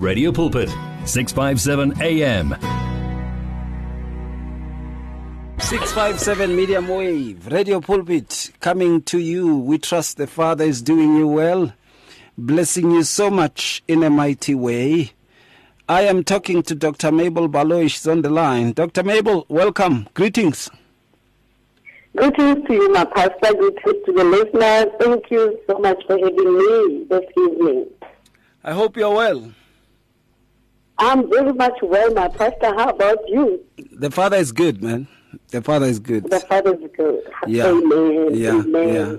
Radio Pulpit, 657 AM. 657 Medium Wave, Radio Pulpit, coming to you. We trust the Father is doing you well, blessing you so much in a mighty way. I am talking to Dr. Mabel Baloyi. She's on the line. Dr. Mabel, welcome. Greetings. Greetings to you, my pastor. Greetings to the listeners. Thank you so much for having me this evening. I hope you're well. I'm very much well, my pastor. How about you? The Father is good, man. The Father is good. The Father is good. Yeah. Amen. Yeah. Amen. Yeah.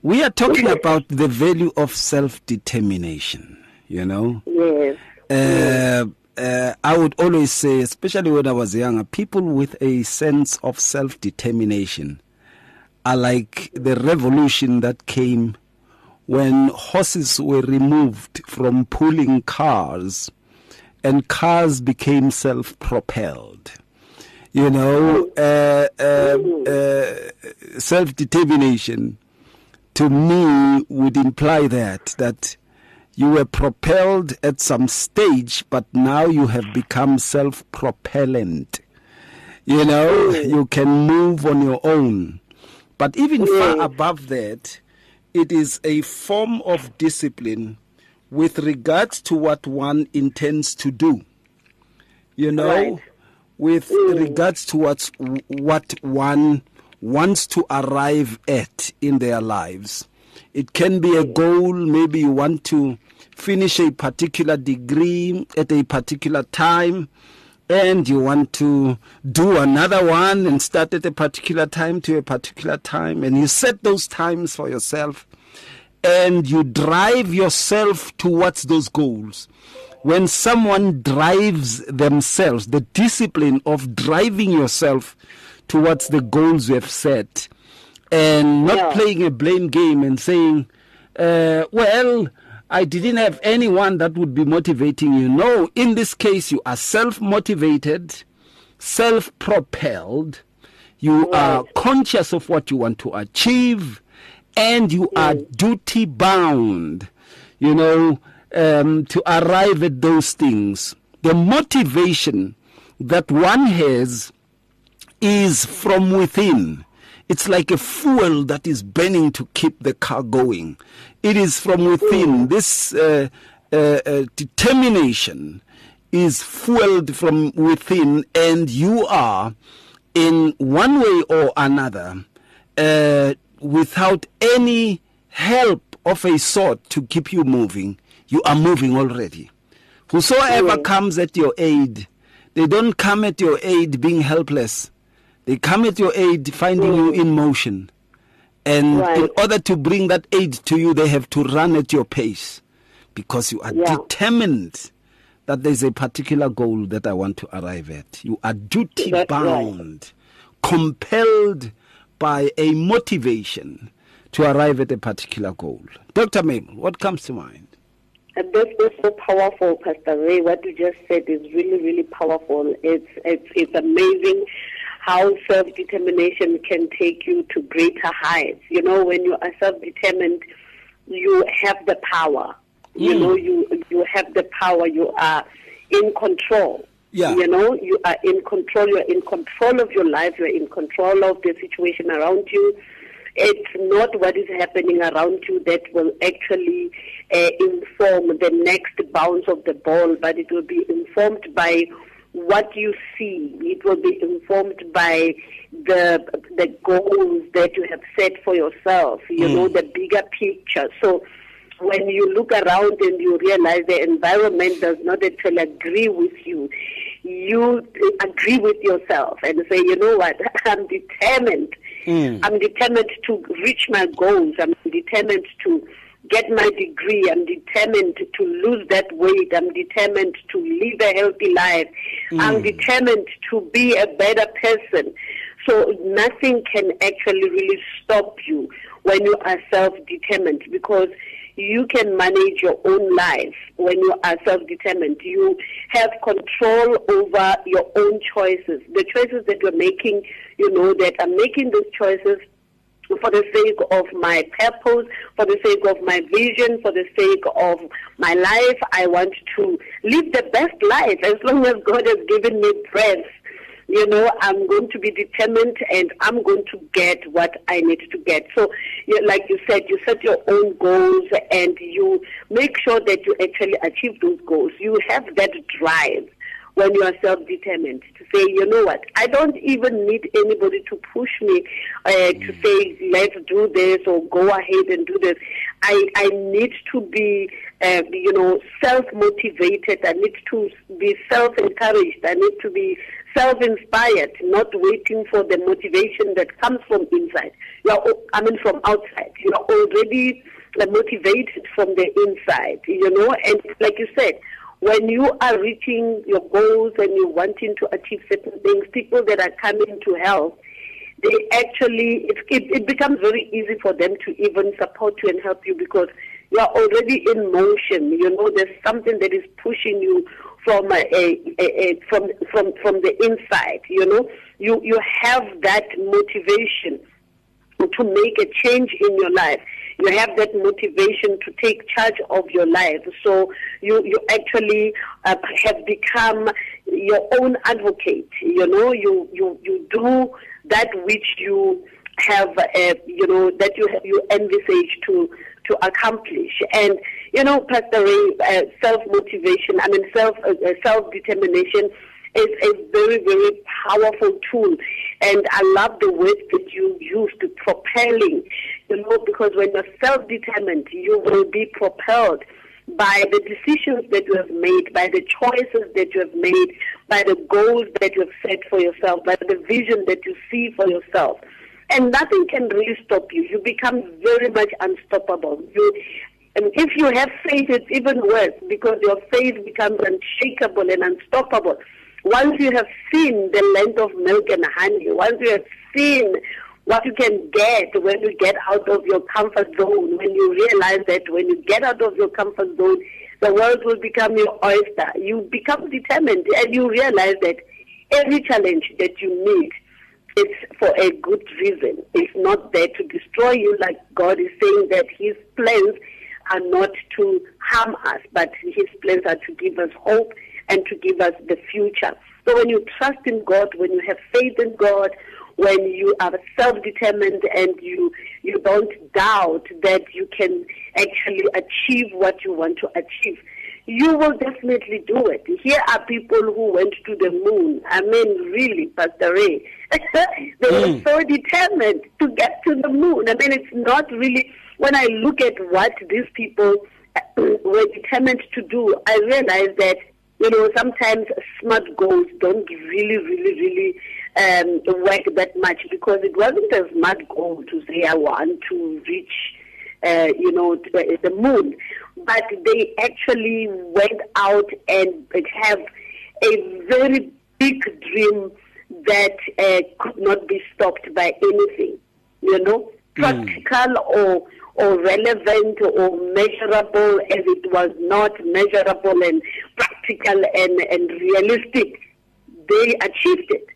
We are talking about the value of self-determination, you know. Yes. I would always say, especially when I was younger, people with a sense of self-determination are like the revolution that came when horses were removed from pulling cars and cars became self-propelled. You know, self-determination to me would imply that you were propelled at some stage, but now you have become self-propellant. You know, you can move on your own. But even far above that, it is a form of discipline with regards to what one intends to do. You know, right. With regards to what one wants to arrive at in their lives. It can be a goal. Maybe you want to finish a particular degree at a particular time, and you want to do another one and start at a particular time to a particular time. And you set those times for yourself, and you drive yourself towards those goals. When someone drives themselves, the discipline of driving yourself towards the goals you have set, and not playing a blame game and saying, well, I didn't have anyone that would be motivating you. No, in this case, you are self-motivated, self-propelled. You are conscious of what you want to achieve, and you are duty-bound, you know, to arrive at those things. The motivation that one has is from within. It's like a fuel that is burning to keep the car going. It is from within. This determination is fueled from within, and you are, in one way or another, without any help of a sort to keep you moving. You are moving already. Whosoever comes at your aid, they don't come at your aid being helpless. They come at your aid, finding you in motion. And in order to bring that aid to you, they have to run at your pace, because you are determined that there's a particular goal that I want to arrive at. You are duty-bound, compelled by a motivation to arrive at a particular goal. Dr. Mabel, what comes to mind? And this is so powerful, Pastor Ray. What you just said is really, really powerful. It's amazing how self-determination can take you to greater heights. You know, when you are self-determined, you have the power. You know, you have the power. You are in control. Yeah. You know, you are in control. You're in control of your life. You're in control of the situation around you. It's not what is happening around you that will actually inform the next bounce of the ball, but it will be informed by what you see. It will be informed by the goals that you have set for yourself, you know, the bigger picture. So when you look around and you realize the environment does not actually agree with you, you agree with yourself and say, you know what, I'm determined. I'm determined to reach my goals. I'm determined to get my degree. I'm determined to lose that weight. I'm determined to live a healthy life. I'm determined to be a better person. So nothing can actually really stop you when you are self-determined, because you can manage your own life when you are self-determined. You have control over your own choices. The choices that you're making, you know, that I'm making these choices for the sake of my purpose, for the sake of my vision, for the sake of my life. I want to live the best life. As long as God has given me breath, you know, I'm going to be determined and I'm going to get what I need to get. So, like you said, you set your own goals and you make sure that you actually achieve those goals. You have that drive when you are self-determined to say, you know what, I don't even need anybody to push me to say, let's do this or go ahead and do this. I need to be, you know, self-motivated. I need to be self-encouraged. I need to be self-inspired, not waiting for the motivation that comes from inside. From outside. You are already motivated from the inside, you know. And like you said, when you are reaching your goals and you're wanting to achieve certain things, people that are coming to help, they actually, it becomes very easy for them to even support you and help you because you are already in motion. You know, there's something that is pushing you from the inside. You know, you have that motivation to make a change in your life. You have that motivation to take charge of your life. So you actually have become your own advocate. You know, you do that which you have, you envisage to accomplish. And, you know, Pastor Ray, self-determination is a very, very powerful tool. And I love the word that you used, propelling, you know, because when you're self-determined, you will be propelled by the decisions that you have made, by the choices that you have made, by the goals that you have set for yourself, by the vision that you see for yourself. And nothing can really stop you. You become very much unstoppable. And if you have faith, it's even worse because your faith becomes unshakable and unstoppable. Once you have seen the land of milk and honey, once you have seen what you can get when you get out of your comfort zone, when you realize that when you get out of your comfort zone, the world will become your oyster. You become determined and you realize that every challenge that you meet, it's for a good reason. It's not there to destroy you, like God is saying that his plans are not to harm us, but his plans are to give us hope and to give us the future. So when you trust in God, when you have faith in God, when you are self-determined and you don't doubt that you can actually achieve what you want to achieve, you will definitely do it. Here are people who went to the moon. I mean, really, Pastor Ray. They were so determined to get to the moon. I mean, it's not really... When I look at what these people were determined to do, I realize that, you know, sometimes smart goals don't really work that much because it wasn't a smart goal to say, I want to reach... the moon, but they actually went out and have a very big dream that could not be stopped by anything, you know, practical or relevant or measurable, as it was not measurable and practical and realistic. They achieved it.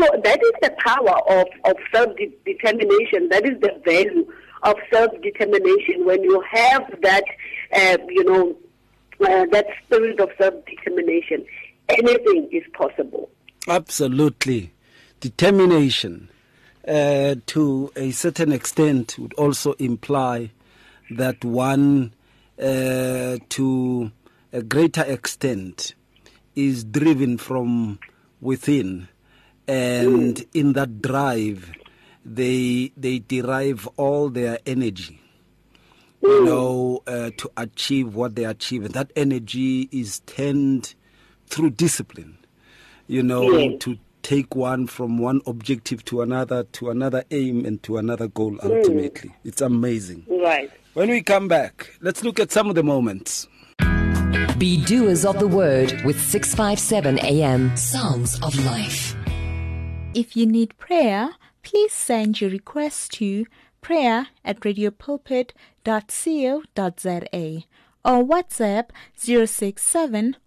So that is the power of self-determination. That is the value of self-determination, when you have that, that spirit of self-determination, anything is possible. Absolutely. Determination, to a certain extent, would also imply that one, to a greater extent, is driven from within. And in that drive, they derive all their energy, you know, to achieve what they achieve. And that energy is turned through discipline, you know, to take one from one objective to another aim and to another goal ultimately. It's amazing. Right. When we come back, let's look at some of the moments. Be doers of the word with 657 AM. Sounds of Life. If you need prayer, please send your request to prayer@radiopulpit.co.za or WhatsApp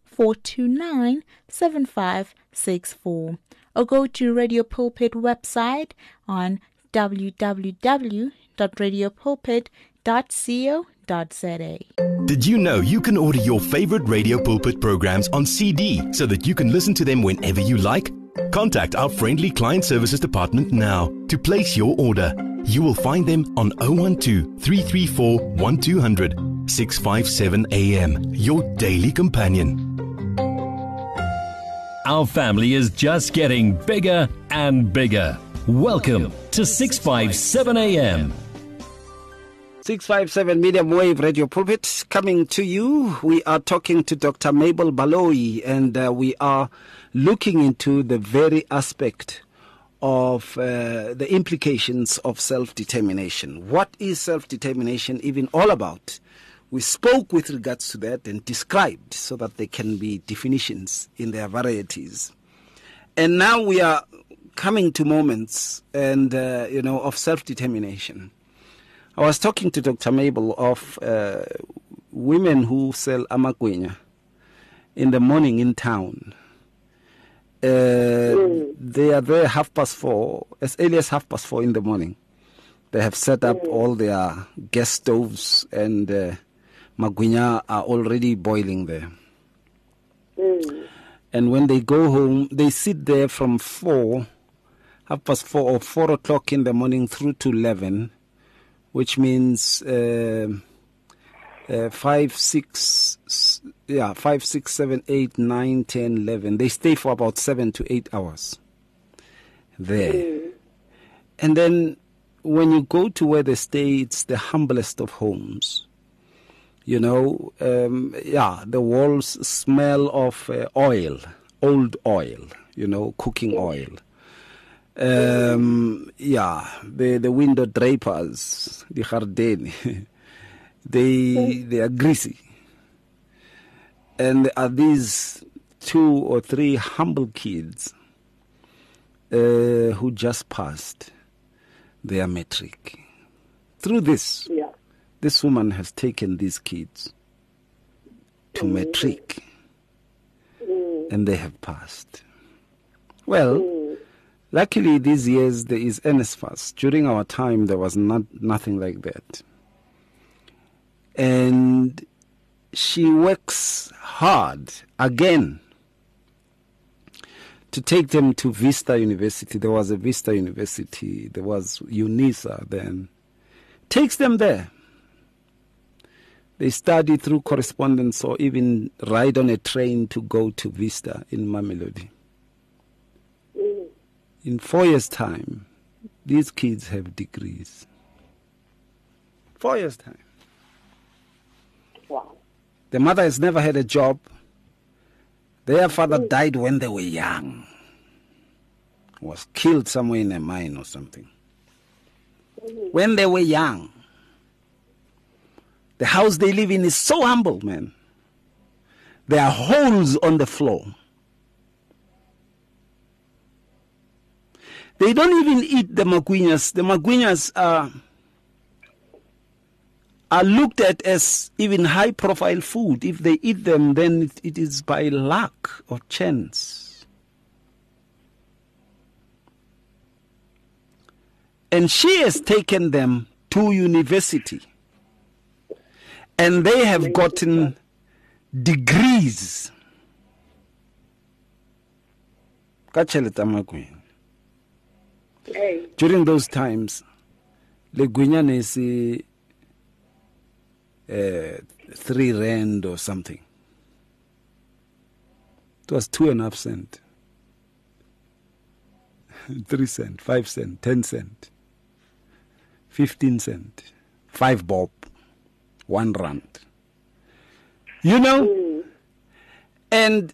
067-429-7564 or go to Radio Pulpit website on www.radiopulpit.co.za. Did you know you can order your favorite Radio Pulpit programs on CD so that you can listen to them whenever you like? Contact our friendly client services department now to place your order. You will find them on 012-334-1200, 657 AM, your daily companion. Our family is just getting bigger and bigger. Welcome to 657 AM. 657 Medium Wave Radio Pulpit coming to you. We are talking to Dr. Mabel Baloyi, and we are looking into the very aspect of the implications of self-determination. What is self-determination even all about? We spoke with regards to that and described so that there can be definitions in their varieties. And now we are coming to moments and of self-determination. I was talking to Dr. Mabel of women who sell amagwenya in the morning in town. They are there 4:30, as early as 4:30 in the morning. They have set up all their gas stoves, and magwenya are already boiling there. And when they go home, they sit there from 4:30 or 4:00 in the morning through to 11. Which means 5, 6, 7, 8, 9, 10, 11. They stay for about 7 to 8 hours there. And then when you go to where they stay, it's the humblest of homes. The walls smell of oil, old oil, cooking oil. The window drapers, the jardin, they are greasy. And there are these 2 or 3 humble kids who just passed their matric. Through this, this woman has taken these kids to matric, and they have passed. Well, luckily, these years there is NSFAS. During our time, there was nothing like that. And she works hard again to take them to Vista University. There was a Vista University. There was UNISA then. Takes them there. They study through correspondence or even ride on a train to go to Vista in Mamelodi. In 4 years' time, these kids have degrees. 4 years' time. Wow. The mother has never had a job. Their father died when they were young. Was killed somewhere in a mine or something. When they were young. The house they live in is so humble, man. There are holes on the floor. They don't even eat the magwinyas. The magwinyas are looked at as even high-profile food. If they eat them, then it is by luck or chance. And she has taken them to university. And they have gotten degrees. During those times, legwinya is 3 rand or something. It was 2.5 cents, 3 cents, 5 cents, 10 cents, 15 cents, 5 bob, 1 rand. And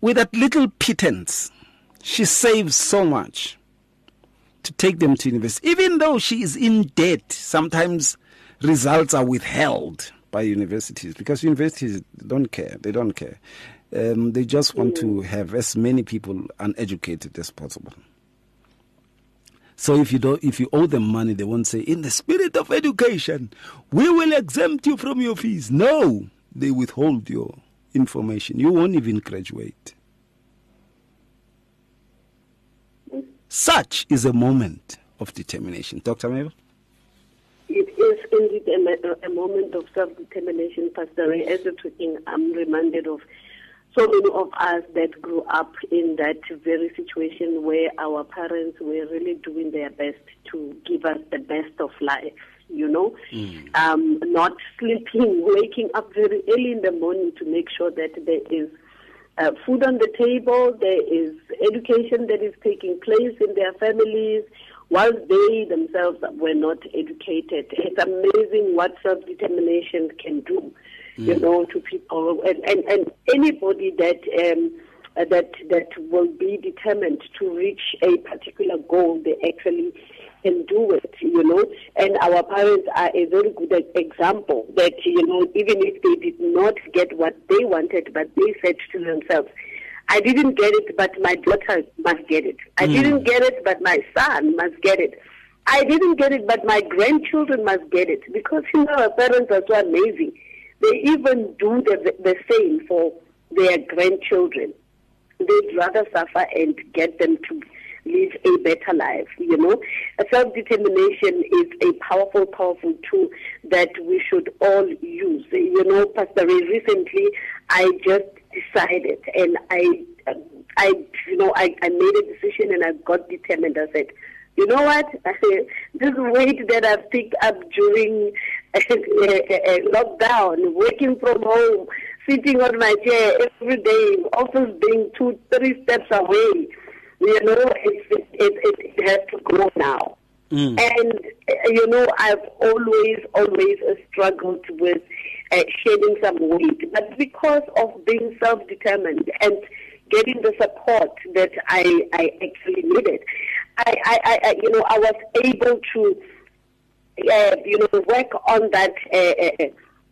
with that little pittance, she saves so much to take them to university. Even though she is in debt, sometimes results are withheld by universities because universities don't care. They don't care. They just want to have as many people uneducated as possible. So if you owe them money, they won't say, in the spirit of education, we will exempt you from your fees. No, they withhold your information. You won't even graduate. Such is a moment of determination. Dr. Mabel? It is indeed a moment of self-determination, Pastor Ray. As you're talking, I'm reminded of so many of us that grew up in that very situation where our parents were really doing their best to give us the best of life, you know, not sleeping, waking up very early in the morning to make sure that there is food on the table, there is education that is taking place in their families, while they themselves were not educated. It's amazing what self-determination can do, you know, to people and anybody that will be determined to reach a particular goal, they actually can do it, you know. And our parents are a very good example that, you know, even if they did not get what they wanted, but they said to themselves, I didn't get it, but my daughter must get it. I didn't get it, but my son must get it. I didn't get it, but my grandchildren must get it. Because, you know, our parents are so amazing. They even do the same for their grandchildren. They'd rather suffer and get them to live a better life, you know. Self-determination is a powerful, powerful tool that we should all use. You know, Pastor Ray, recently I just decided and I made a decision and I got determined. I said, you know what, this weight that I've picked up during lockdown, working from home, sitting on my chair every day, office being 2-3 steps away, you know, it has to go now. And, you know, I've always struggled with shedding some weight. But because of being self-determined and getting the support that I actually needed, I was able to, work on that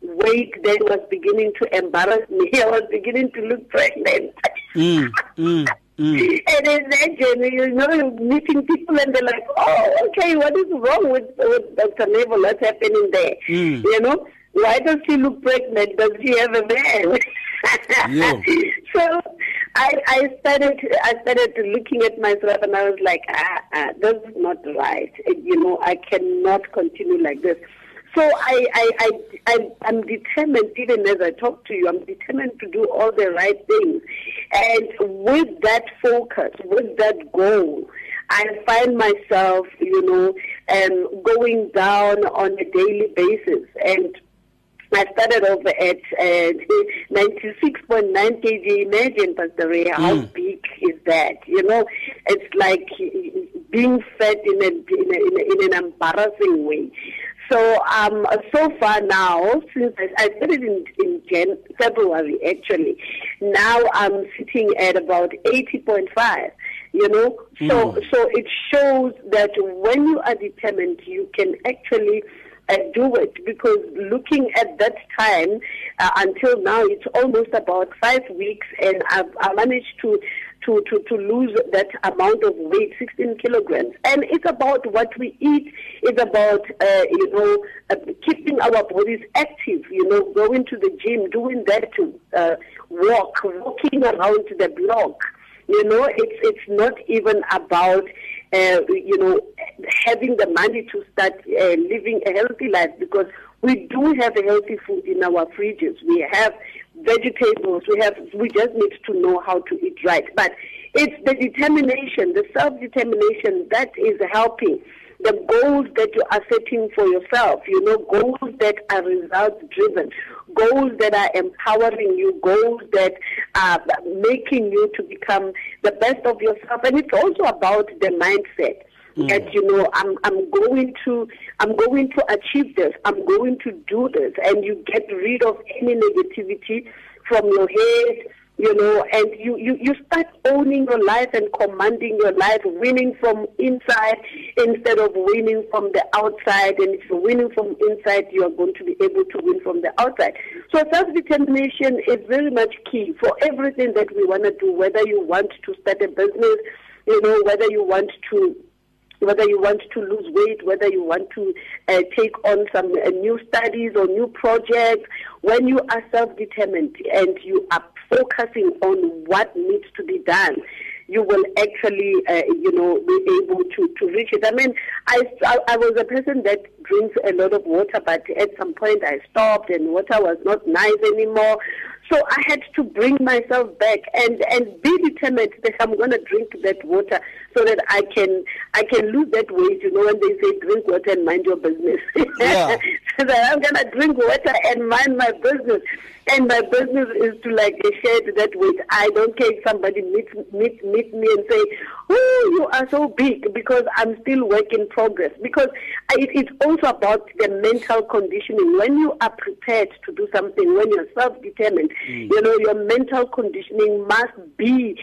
weight that was beginning to embarrass me. I was beginning to look pregnant. And imagine, you know, meeting people and they're like, oh, okay, what is wrong with Dr. Mabel? What's happening there? You know, why does she look pregnant? Does she have a man? Yeah. So I started looking at myself and I was like, this is not right. You know, I cannot continue like this. So I'm determined, even as I talk to you, I'm determined to do all the right things. And with that focus, with that goal, I find myself, you know, going down on a daily basis. And I started off at 96.9 kg. Imagine, Pastor Ray, how big is that? You know, it's like being fed in an embarrassing way. So so far now, since I started in February, actually, now I'm sitting at about 80.5, you know. So it shows that when you are determined, you can actually do it, because looking at that time until now, it's almost about 5 weeks, and I managed to lose that amount of weight, 16 kilograms. And it's about what we eat. It's about, keeping our bodies active, you know, going to the gym, doing that too, walking around the block. You know, it's not even about, having the money to start living a healthy life, because we do have a healthy food in our fridges. We have vegetables. We just need to know how to eat right. But it's the determination, the self-determination that is helping. The goals that you are setting for yourself, you know, goals that are result-driven, goals that are empowering you, goals that are making you to become the best of yourself. And it's also about the mindset that, you know, I'm going to achieve this, I'm going to do this, and you get rid of any negativity from your head. You know, and you start owning your life and commanding your life, winning from inside instead of winning from the outside. And if you're winning from inside, you are going to be able to win from the outside. So self-determination is very much key for everything that we want to do, whether you want to start a business, you know, whether you want to lose weight, whether you want to take on some new studies or new projects. When you are self-determined and you are focusing on what needs to be done, you will actually, be able to reach it. I mean, I was a person that drinks a lot of water, but at some point I stopped and water was not nice anymore. So I had to bring myself back and be determined that I'm going to drink that water so that I can lose that weight. You know, when they say drink water and mind your business. Yeah. So that I'm going to drink water and mind my business. And my business is to shed that weight. I don't care if somebody meets me and say, oh, you are so big, because I'm still work in progress. Because it's also about the mental conditioning. When you are prepared to do something, when you're self-determined, your mental conditioning must be,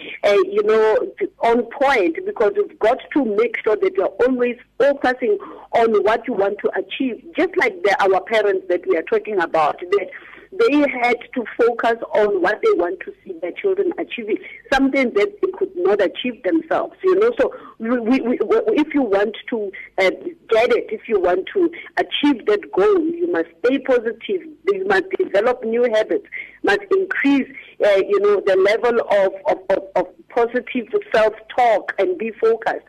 on point, because you've got to make sure that you're always focusing on what you want to achieve. Just like our parents that we are talking about, that they had to focus on what they want to see their children achieving, something that they could not achieve themselves, So if you want to get it, if you want to achieve that goal, you must stay positive, you must develop new habits, must increase, the level of positive self-talk and be focused.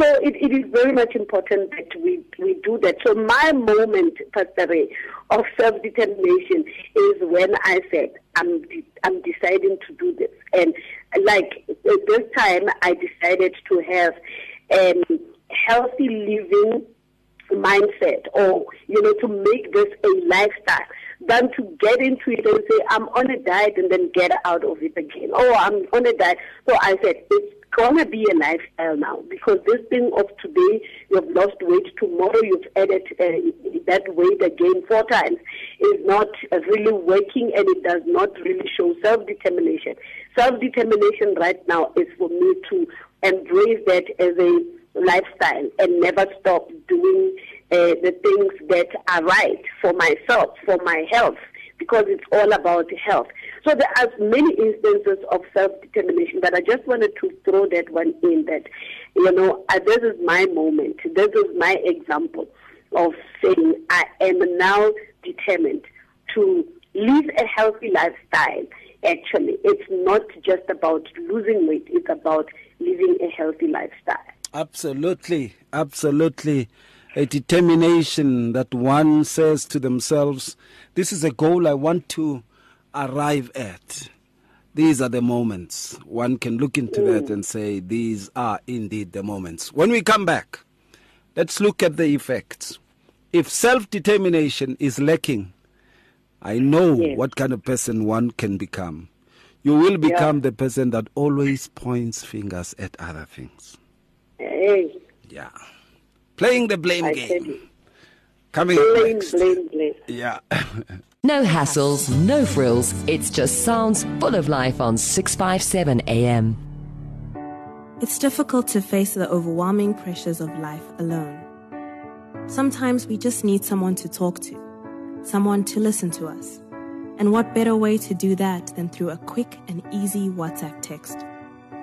So it is very much important that we do that. So my moment, Pastor Ray, of self-determination is when I said, I'm deciding to do this. And this time, I decided to have a healthy living mindset, or, to make this a lifestyle, than to get into it and say, I'm on a diet and then get out of it again. Oh, I'm on a diet. So I said, it's going to be a lifestyle now, because this thing of today, you've lost weight, tomorrow you've added that weight again 4 times, is not really working, and it does not really show self-determination. Self-determination right now is for me to embrace that as a lifestyle and never stop doing the things that are right for myself, for my health, because it's all about health. So there are many instances of self-determination, but I just wanted to throw that one in, that, this is my moment. This is my example of saying I am now determined to live a healthy lifestyle. Actually, it's not just about losing weight. It's about living a healthy lifestyle. Absolutely, absolutely. A determination that one says to themselves, this is a goal I want to arrive at. These are the moments. One can look into that and say, these are indeed the moments. When we come back, let's look at the effects. If self-determination is lacking, I know what kind of person one can become. You will become the person that always points fingers at other things. Hey. Yeah. Playing the blame game. Coming up next. Blame. Yeah. No hassles, no frills. It's just sounds full of life on 657 AM. It's difficult to face the overwhelming pressures of life alone. Sometimes we just need someone to talk to, someone to listen to us. And what better way to do that than through a quick and easy WhatsApp text?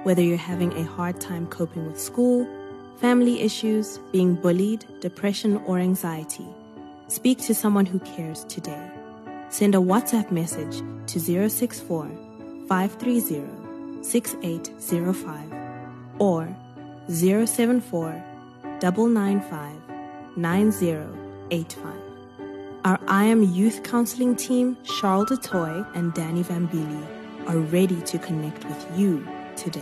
Whether you're having a hard time coping with school, family issues, being bullied, depression, or anxiety, speak to someone who cares today. Send a WhatsApp message to 064-530-6805 or 074-995-9085. Our I Am Youth Counseling team, Charles DeToy and Danny Vambili, are ready to connect with you today.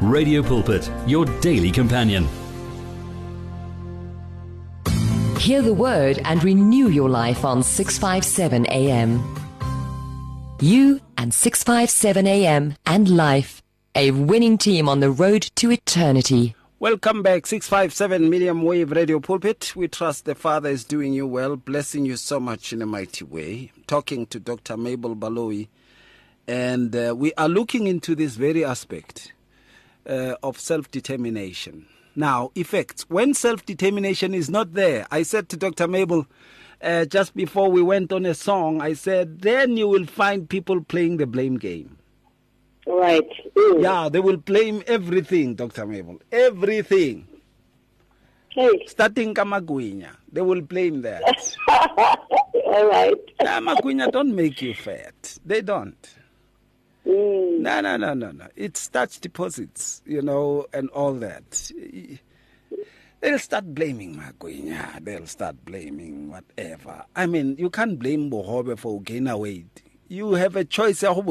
Radio Pulpit, your daily companion. Hear the Word and renew your life on 657 AM. You and 657 AM and Life, a winning team on the road to eternity. Welcome back, 657 Medium Wave Radio Pulpit. We trust the Father is doing you well, blessing you so much in a mighty way. Talking to Dr. Mabel Baloyi, and we are looking into this very aspect of self-determination. Now, effects. When self-determination is not there, I said to Dr. Mabel, just before we went on a song, I said, then you will find people playing the blame game. Right. Mm. Yeah, they will blame everything, Dr. Mabel. Everything. Okay. Starting Kamaguinya, they will blame that. All right. Kamaguinya don't make you fat. They don't. Mm. No. It starts deposits, you know, and all that. They'll start blaming Maguinya. They'll start blaming whatever. I mean, you can't blame Bohobe for gain weight. You have a choice. You have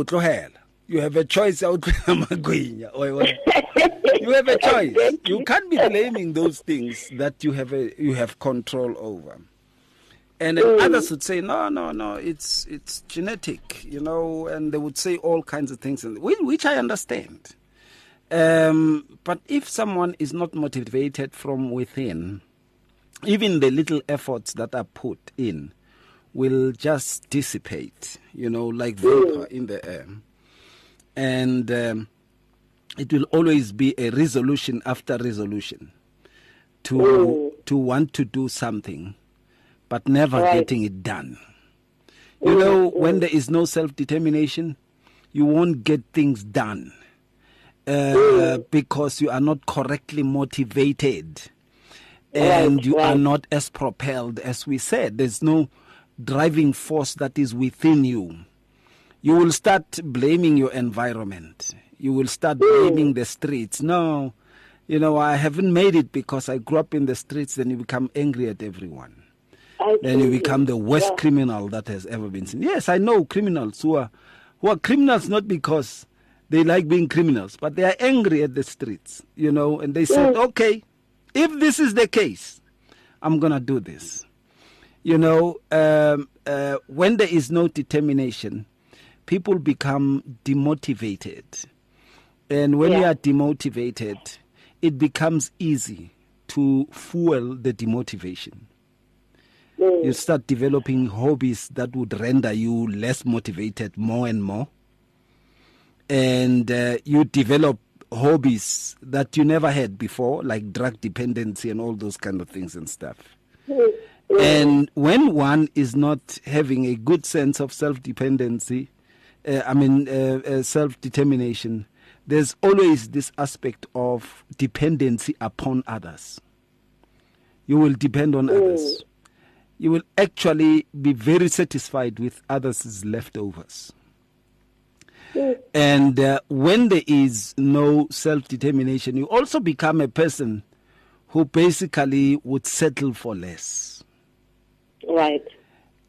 a choice out with Maguinya. You have a choice. You can't be blaming those things that you have control over. And others would say, no, it's genetic, you know, and they would say all kinds of things, which I understand. But if someone is not motivated from within, even the little efforts that are put in will just dissipate, you know, like vapor in the air. And it will always be a resolution after resolution to want to do something, but never getting it done. You know, when there is no self-determination, you won't get things done because you are not correctly motivated and you are not as propelled as we said. There's no driving force that is within you. You will start blaming your environment. You will start blaming the streets. No, you know, I haven't made it because I grew up in the streets. Then you become angry at everyone. Then you become the worst criminal that has ever been seen. Yes, I know criminals who are criminals not because they like being criminals, but they are angry at the streets, you know, and they said, okay, if this is the case, I'm going to do this. You know, when there is no determination, people become demotivated. And when you are demotivated, it becomes easy to fuel the demotivation. Mm. You start developing hobbies that would render you less motivated more and more. And you develop hobbies that you never had before, like drug dependency and all those kind of things and stuff. Mm. And when one is not having a good sense of self-determination, there's always this aspect of dependency upon others. You will depend on others. You will actually be very satisfied with others' leftovers. And when there is no self-determination, you also become a person who basically would settle for less. Right.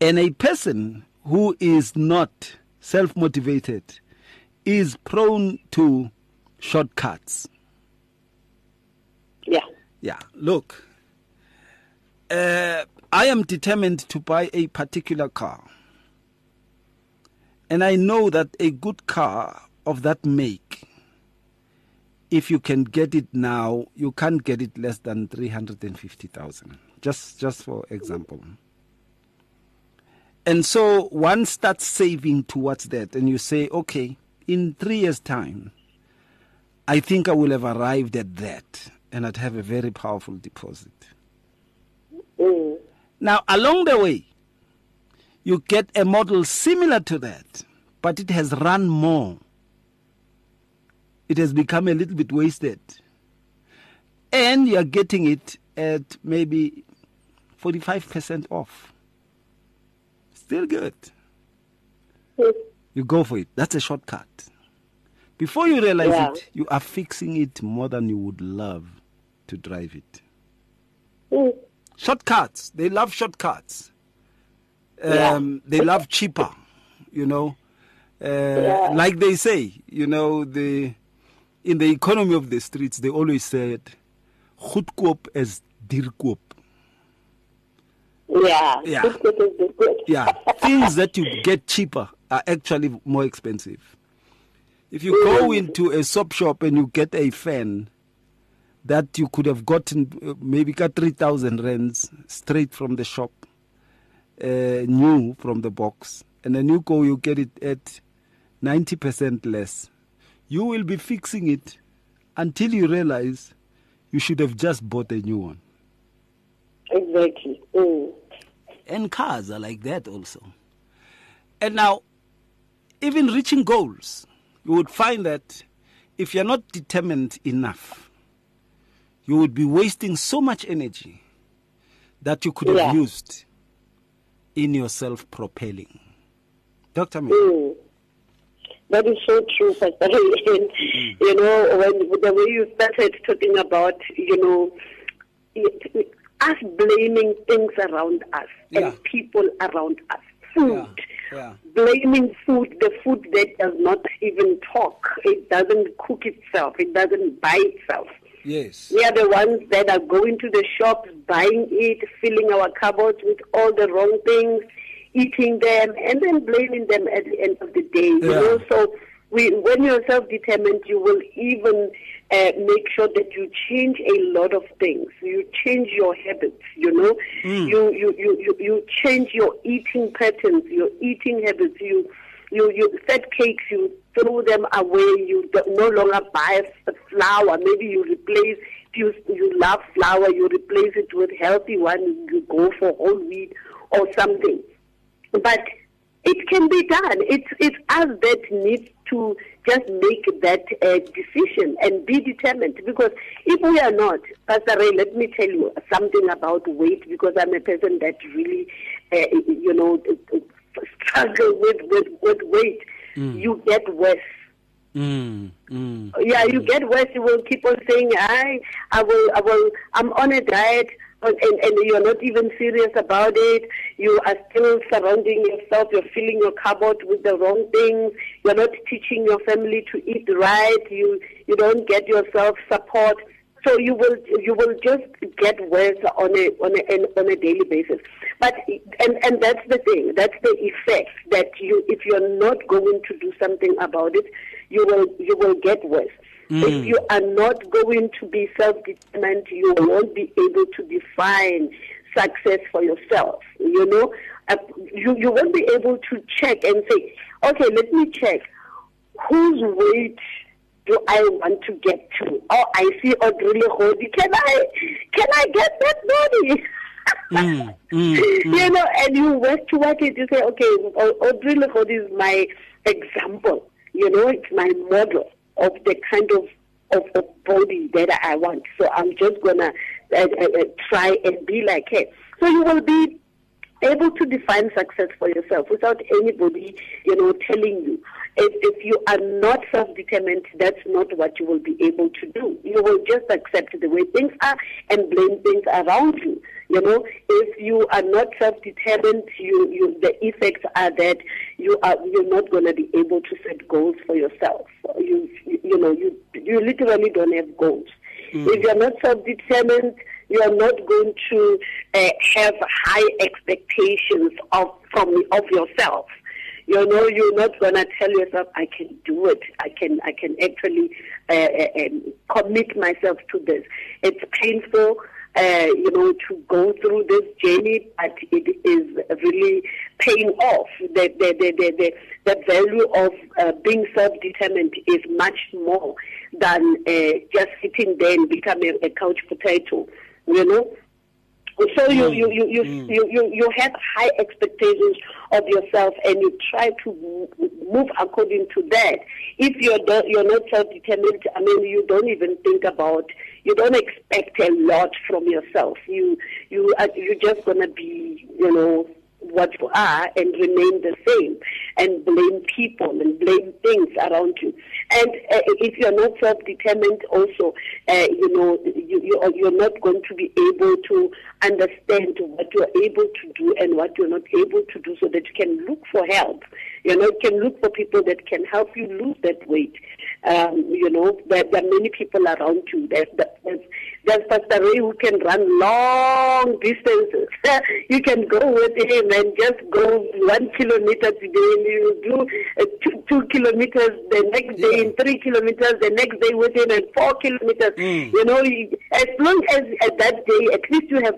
And a person who is not self-motivated is prone to shortcuts. Yeah. Look, I am determined to buy a particular car, and I know that a good car of that make, if you can get it now, you can't get it less than 350,000. Just for example. And so one starts saving towards that, and you say, okay, in 3 years' time, I think I will have arrived at that, and I'd have a very powerful deposit. Mm. Now, along the way, you get a model similar to that, but it has run more. It has become a little bit wasted. And you're getting it at maybe 45% off. Still good. You go for it. That's a shortcut. Before you realize it, you are fixing it more than you would love to drive it. Mm. Shortcuts. They love shortcuts. They love cheaper, you know. Like they say, you know, in the economy of the streets, they always said, goedkoop is dierkoop. Yeah. Things that you get cheaper are actually more expensive. If you go into a soap shop and you get a fan that you could have gotten maybe got 3,000 rands straight from the shop, new from the box, and then you go, you get it at 90% less. You will be fixing it until you realize you should have just bought a new one. Exactly. Mm. And cars are like that also. And now, even reaching goals, you would find that if you're not determined enough, you would be wasting so much energy that you could have used in your self-propelling. Dr. Mabel. Mm. That is so true, Pastor. You know, when the way you started talking about, you know, us blaming things around us and people around us. Food. Yeah. Blaming food, the food that does not even talk. It doesn't cook itself. It doesn't buy itself. Yes. We are the ones that are going to the shops, buying it, filling our cupboards with all the wrong things, eating them, and then blaming them at the end of the day. Yeah. You know, so when you're self-determined, you will even make sure that you change a lot of things. You change your habits, you know. Mm. You change your eating patterns, your eating habits. You set cakes, you throw them away, you no longer buy flour. Maybe you replace, you love flour, you replace it with healthy one, you go for whole wheat or something. But it can be done. It's us that needs to just make that decision and be determined. Because if we are not, Pastor Ray, let me tell you something about weight, because I'm a person that really, you know, struggle with weight. Mm. You get worse. Mm. Mm. Yeah, you get worse. You will keep on saying, I'm on a diet. And you're not even serious about it. You are still surrounding yourself. You're filling your cupboard with the wrong things. You're not teaching your family to eat right. You don't get yourself support. So you will just get worse on a daily basis. But and that's the thing. That's the effect that if you're not going to do something about it, you will get worse. Mm. If you are not going to be self-determined, you won't be able to define success for yourself. You know, you won't be able to check and say, okay, let me check whose weight do I want to get to? Oh, I see Audrey Lehody. Can I get that body? Mm. Mm. Mm. You know, and you work towards it. You say, okay, Audrey Lehody is my example. You know, it's my model of the kind of body that I want. So I'm just going to try and be like her. So you will be able to define success for yourself without anybody, you know, telling you. If you are not self-determined, that's not what you will be able to do. You will just accept the way things are and blame things around you. You know, if you are not self-determined, the effects are that you're not going to be able to set goals for yourself. You literally don't have goals. Mm. If you're not self-determined, you are not going to have high expectations of yourself. You know, you're not going to tell yourself, I can do it. I can actually commit myself to this. It's painful, you know, to go through this journey, but it is really paying off. The value of being self-determined is much more than just sitting there and becoming a couch potato, you know. So you have high expectations of yourself, and you try to move according to that. If you're not self-determined, I mean, you don't even think about. You don't expect a lot from yourself. You're just gonna be, you know, what you are and remain the same, and blame people and blame things around you. And if you're not self-determined also, you know, you're not going to be able to understand what you're able to do and what you're not able to do, so that you can look for help. You know, you can look for people that can help you lose that weight. You know, there are many people around you that There's Pastor Ray who can run long distances. You can go with him and just go 1 kilometer today, and you do 2 kilometers the next day, and 3 kilometers the next day with him, and 4 kilometers. You know, as long as at that day, at least you ran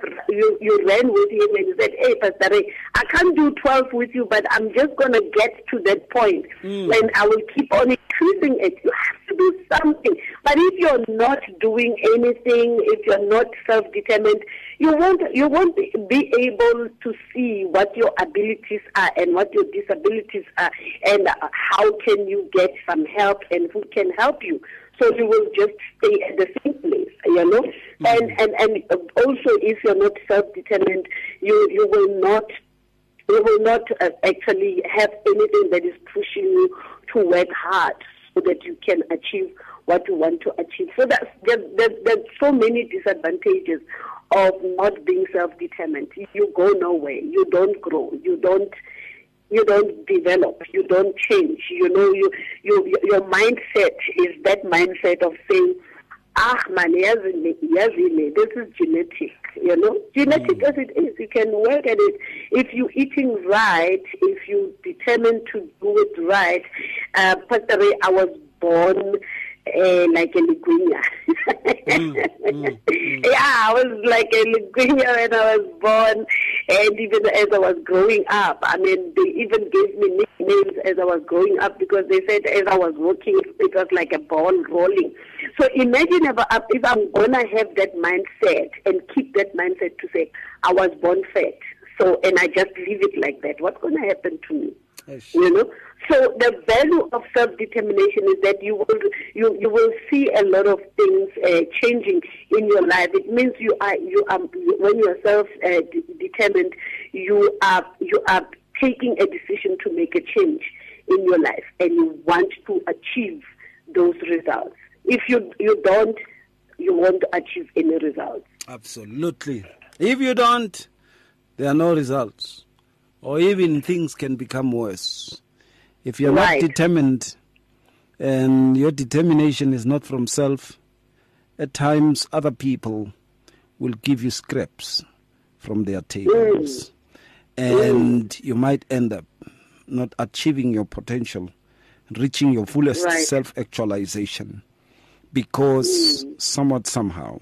with him and you said, "Hey, Pastor Ray, I can't do 12 with you, but I'm just gonna get to that point, and I will keep on increasing it." You have to do something. But if you're not doing anything, if you're not self-determined, you won't be able to see what your abilities are and what your disabilities are, and how can you get some help and who can help you. So you will just stay at the same place, you know. And also, if you're not self-determined, you will not actually have anything that is pushing you to work hard so that you can achieve what you want to achieve. So there's so many disadvantages of not being self-determined. You go nowhere. You don't grow. You don't develop. You don't change. You know, your mindset is that mindset of saying, this is genetic, you know. Genetic as it is, you can work at it. If you're eating right, if you're determined to do it right, Pastor Ray, I was born like a liguina. Yeah, I was like a liguina when I was born, and even as I was growing up. I mean, they even gave me nicknames as I was growing up because they said as I was walking, it was like a ball rolling. So imagine if I'm going to have that mindset and keep that mindset to say, I was born fat, so and I just leave it like that, what's going to happen to me? You know, so the value of self-determination is that you will see a lot of things changing in your life. It means you are when you are self-determined, you are taking a decision to make a change in your life, and you want to achieve those results. If you don't, you won't achieve any results. Absolutely. If you don't, there are no results. Or even things can become worse. If you're not determined and your determination is not from self, at times other people will give you scraps from their tables. And you might end up not achieving your potential, reaching your fullest self-actualization because somehow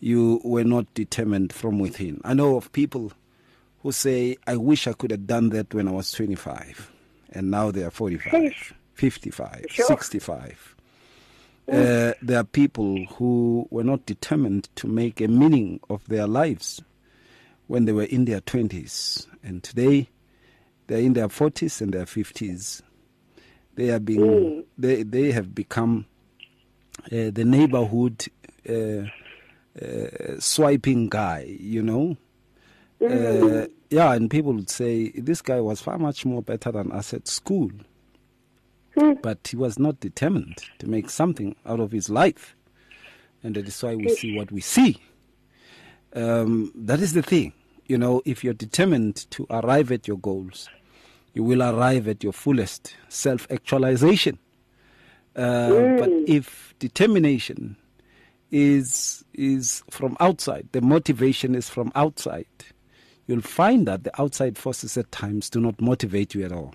you were not determined from within. I know of people who say, I wish I could have done that when I was 25. And now they are 45, 55, 65. There are people who were not determined to make a meaning of their lives when they were in their 20s. And today, they're in their 40s and their 50s. They have become the neighborhood swiping guy, you know. And people would say, this guy was far much more better than us at school. But he was not determined to make something out of his life. And that is why we see what we see. That is the thing. You know, if you're determined to arrive at your goals, you will arrive at your fullest self-actualization. But if determination is from outside, the motivation is from outside, you'll find that the outside forces at times do not motivate you at all.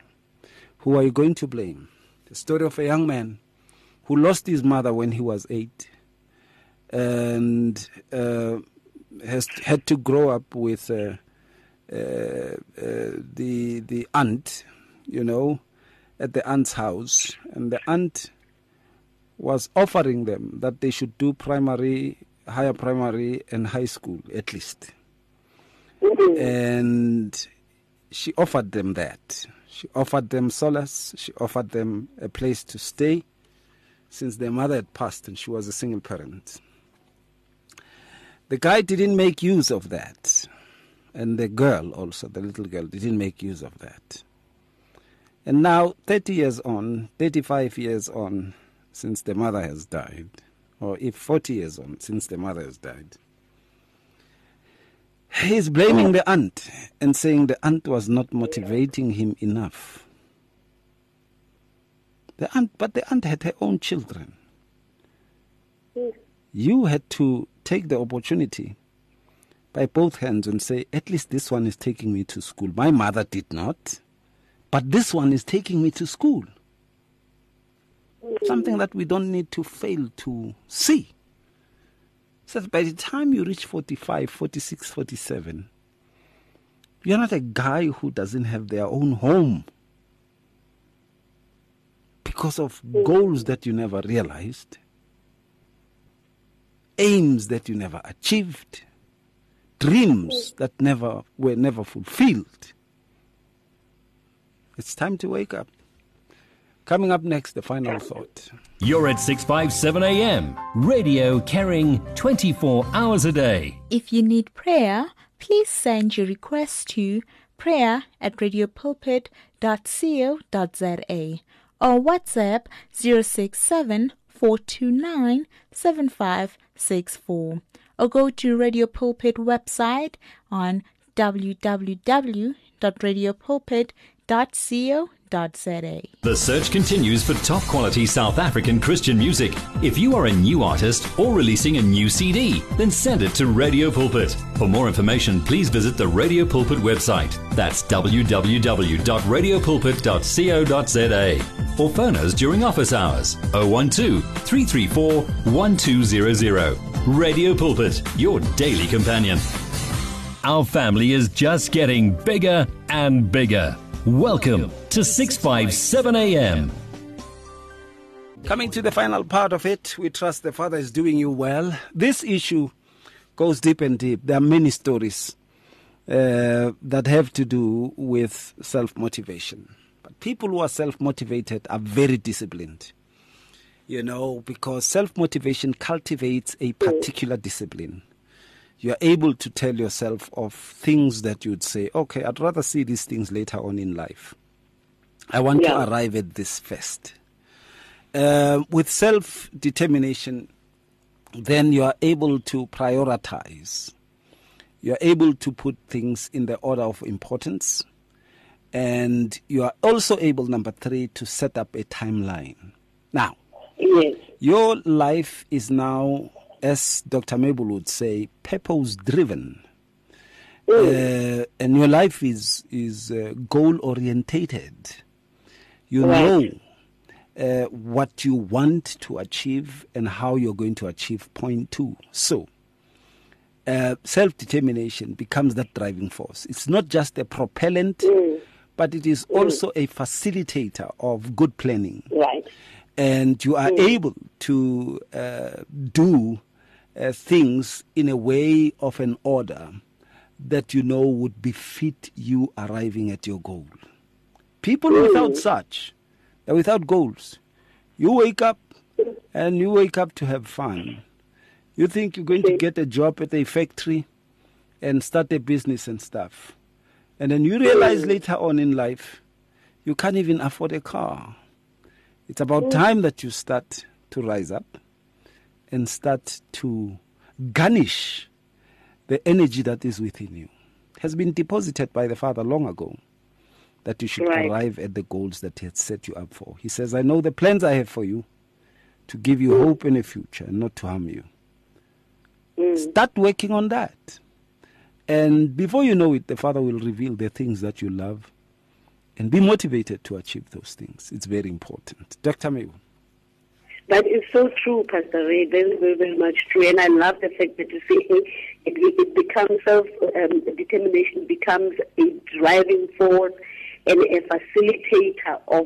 Who are you going to blame? The story of a young man who lost his mother when he was 8 and has had to grow up with the aunt, you know, at the aunt's house. And the aunt was offering them that they should do primary, higher primary and high school at least. And she offered them that. She offered them solace. She offered them a place to stay since their mother had passed and she was a single parent. The guy didn't make use of that. And the girl also, the little girl, didn't make use of that. And now 30 years on, 35 years on, since the mother has died, or if 40 years on, since the mother has died, he's blaming the aunt and saying the aunt was not motivating him enough. The aunt had her own children. You had to take the opportunity by both hands and say, at least this one is taking me to school. My mother did not, but this one is taking me to school. Something that we don't need to fail to see. So by the time you reach 45, 46, 47, you're not a guy who doesn't have their own home because of goals that you never realized, aims that you never achieved, dreams that were never fulfilled. It's time to wake up. Coming up next, the final thought. You're at 657 AM, radio carrying 24 hours a day. If you need prayer, please send your request to prayer@radiopulpit.co.za or WhatsApp 067-429-7564 or go to Radio Pulpit website on www.radiopulpit.co.za. The search continues for top quality South African Christian music. If you are a new artist or releasing a new CD, then send it to Radio Pulpit. For more information, please visit the Radio Pulpit website. That's www.radiopulpit.co.za or phone us during office hours 012-334-1200. Radio Pulpit, your daily companion. Our family is just getting bigger and bigger. Welcome to 657 AM. Coming to the final part of it, we trust the Father is doing you well. This issue goes deep and deep. There are many stories that have to do with self-motivation. But people who are self-motivated are very disciplined. You know, because self-motivation cultivates a particular discipline. You're able to tell yourself of things that you'd say, okay, I'd rather see these things later on in life. I want to arrive at this first. With self-determination, then you are able to prioritize. You're able to put things in the order of importance. And you are also able, number three, to set up a timeline. Now, your life is now, as Dr. Mabel would say, purpose-driven. And your life is goal-orientated. You know what you want to achieve and how you're going to achieve point two. So, self-determination becomes that driving force. It's not just a propellant, but it is also a facilitator of good planning. Right. And you are able to do things in a way of an order that you know would befit you arriving at your goal. People without such, without goals, you wake up to have fun. You think you're going to get a job at a factory and start a business and stuff. And then you realize later on in life, you can't even afford a car. It's about time that you start to rise up and start to garnish the energy that is within you. It has been deposited by the Father long ago that you should arrive at the goals that He had set you up for. He says, I know the plans I have for you to give you hope in a future and not to harm you. Start working on that. And before you know it, the Father will reveal the things that you love and be motivated to achieve those things. It's very important. Dr. Mabel. That is so true, Pastor Ray. Very much true. And I love the fact that you say it becomes self-determination, becomes a driving force and a facilitator of,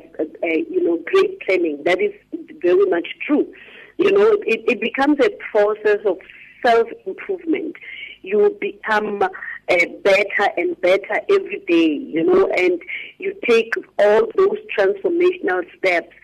great planning. That is very much true. You know, it becomes a process of self-improvement. You become better and better every day, and you take all those transformational steps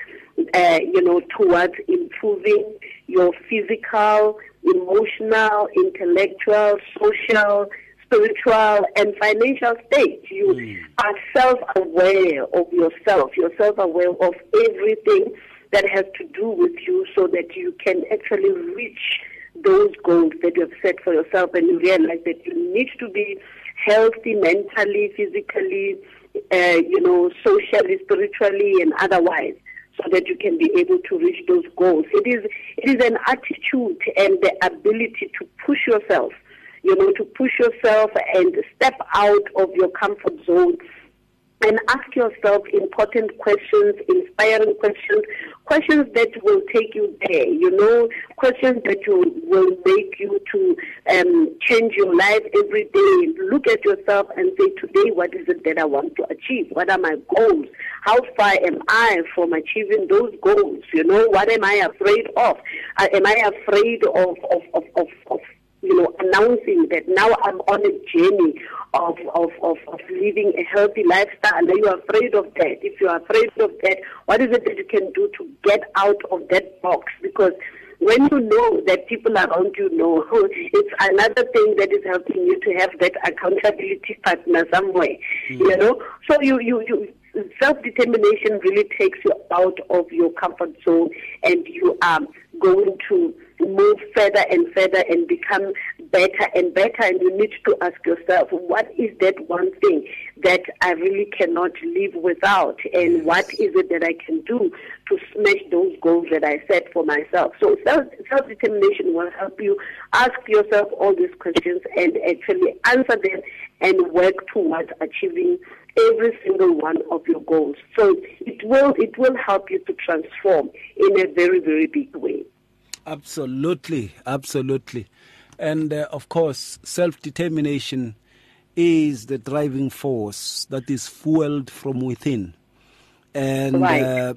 towards improving your physical, emotional, intellectual, social, spiritual, and financial state. You are self-aware of yourself. You're self-aware of everything that has to do with you so that you can actually reach those goals that you have set for yourself, and you realize that you need to be healthy mentally, physically, socially, spiritually, and otherwise. so that you can be able to reach those goals. It is an attitude and the ability to push yourself, to push yourself and step out of your comfort zone and ask yourself important questions, inspiring questions, questions that will take you there, questions that will make you to change your life every day. Look at yourself and say, today, what is it that I want to achieve? What are my goals? How far am I from achieving those goals? What am I afraid of? Am I afraid of announcing that now I'm on a journey of living a healthy lifestyle, and you are afraid of that. If you are afraid of that, what is it that you can do to get out of that box? Because when you know that people around you know, it's another thing that is helping you to have that accountability partner somewhere. Mm-hmm. So you self-determination really takes you out of your comfort zone, and you are going to move further and further and become better and better. And you need to ask yourself, what is that one thing that I really cannot live without? And what is it that I can do to smash those goals that I set for myself? So self-determination will help you ask yourself all these questions and actually answer them and work towards achieving every single one of your goals. So it will help you to transform in a very, very big way. Absolutely, absolutely. And of course, self-determination is the driving force that is fueled from within. And right.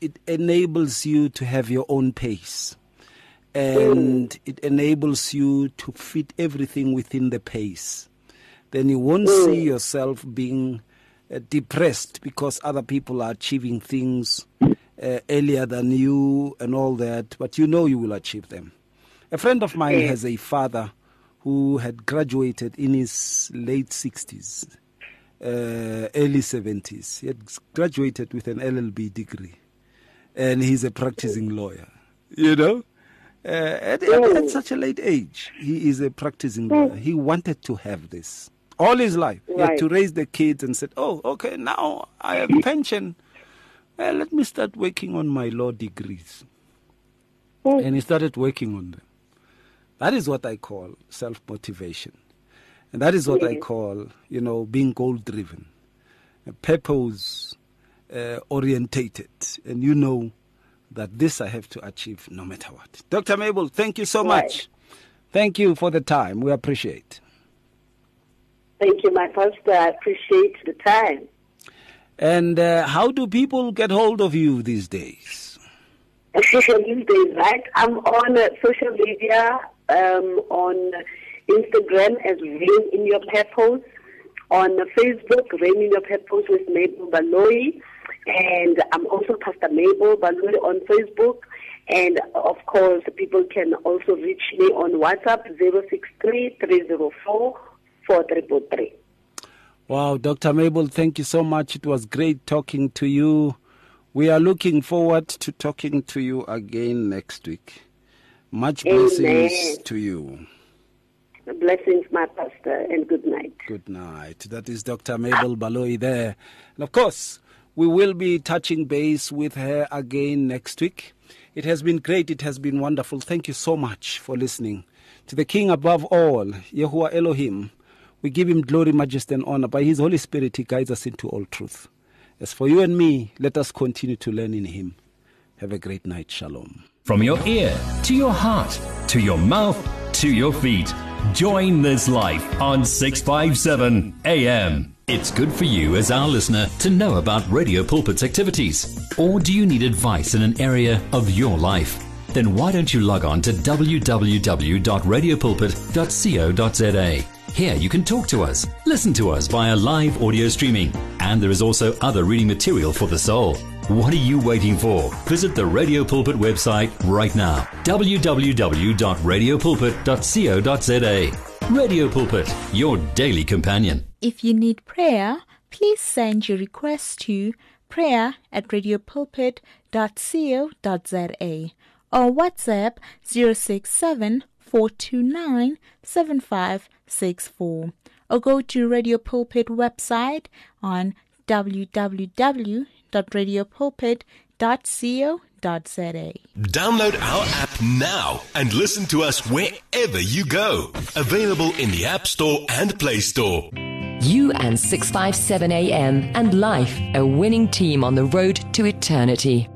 It enables you to have your own pace. And it enables you to fit everything within the pace. Then you won't see yourself being depressed because other people are achieving things earlier than you and all that, but you will achieve them. A friend of mine has a father who had graduated in his late 60s, early 70s. He had graduated with an LLB degree, and he's a practicing lawyer, At such a late age, he is a practicing lawyer. He wanted to have this all his life. Right. He had to raise the kids and said, oh, okay, now I have pension. Let me start working on my law degrees. And he started working on them. That is what I call self-motivation. And that is what I call, being goal-driven, purpose-orientated. And that this I have to achieve no matter what. Dr. Mabel, thank you so much. Thank you for the time. We appreciate. Thank you, my pastor. I appreciate the time. And how do people get hold of you these days? I'm on social media, on Instagram as Rain in Your Purpose, on Facebook, Rain in Your Purpose with Mabel Baloyi, and I'm also Pastor Mabel Baloyi on Facebook. And, of course, people can also reach me on WhatsApp, 063-304-4333. Wow, Dr. Mabel, thank you so much. It was great talking to you. We are looking forward to talking to you again next week. Much blessings to you. Blessings, my pastor, and good night. Good night. That is Dr. Mabel Baloyi there. And, of course, we will be touching base with her again next week. It has been great. It has been wonderful. Thank you so much for listening. To the King above all, Yahuwah Elohim, we give him glory, majesty, and honor. By his Holy Spirit, he guides us into all truth. As for you and me, let us continue to learn in him. Have a great night. Shalom. From your ear, to your heart, to your mouth, to your feet. Join this life on 657 AM. It's good for you as our listener to know about Radio Pulpit's activities. Or do you need advice in an area of your life? Then why don't you log on to www.radiopulpit.co.za. Here you can talk to us, listen to us via live audio streaming, and there is also other reading material for the soul. What are you waiting for? Visit the Radio Pulpit website right now, www.radiopulpit.co.za. Radio Pulpit, your daily companion. If you need prayer, please send your request to prayer@radiopulpit.co.za or WhatsApp 067-429-7564 or go to Radio Pulpit website on www.radiopulpit.co.za. www.radiopulpit.co.za. Download our app now and listen to us wherever you go. Available in the App Store and Play Store. You and 657 AM and life, a winning team on the road to eternity.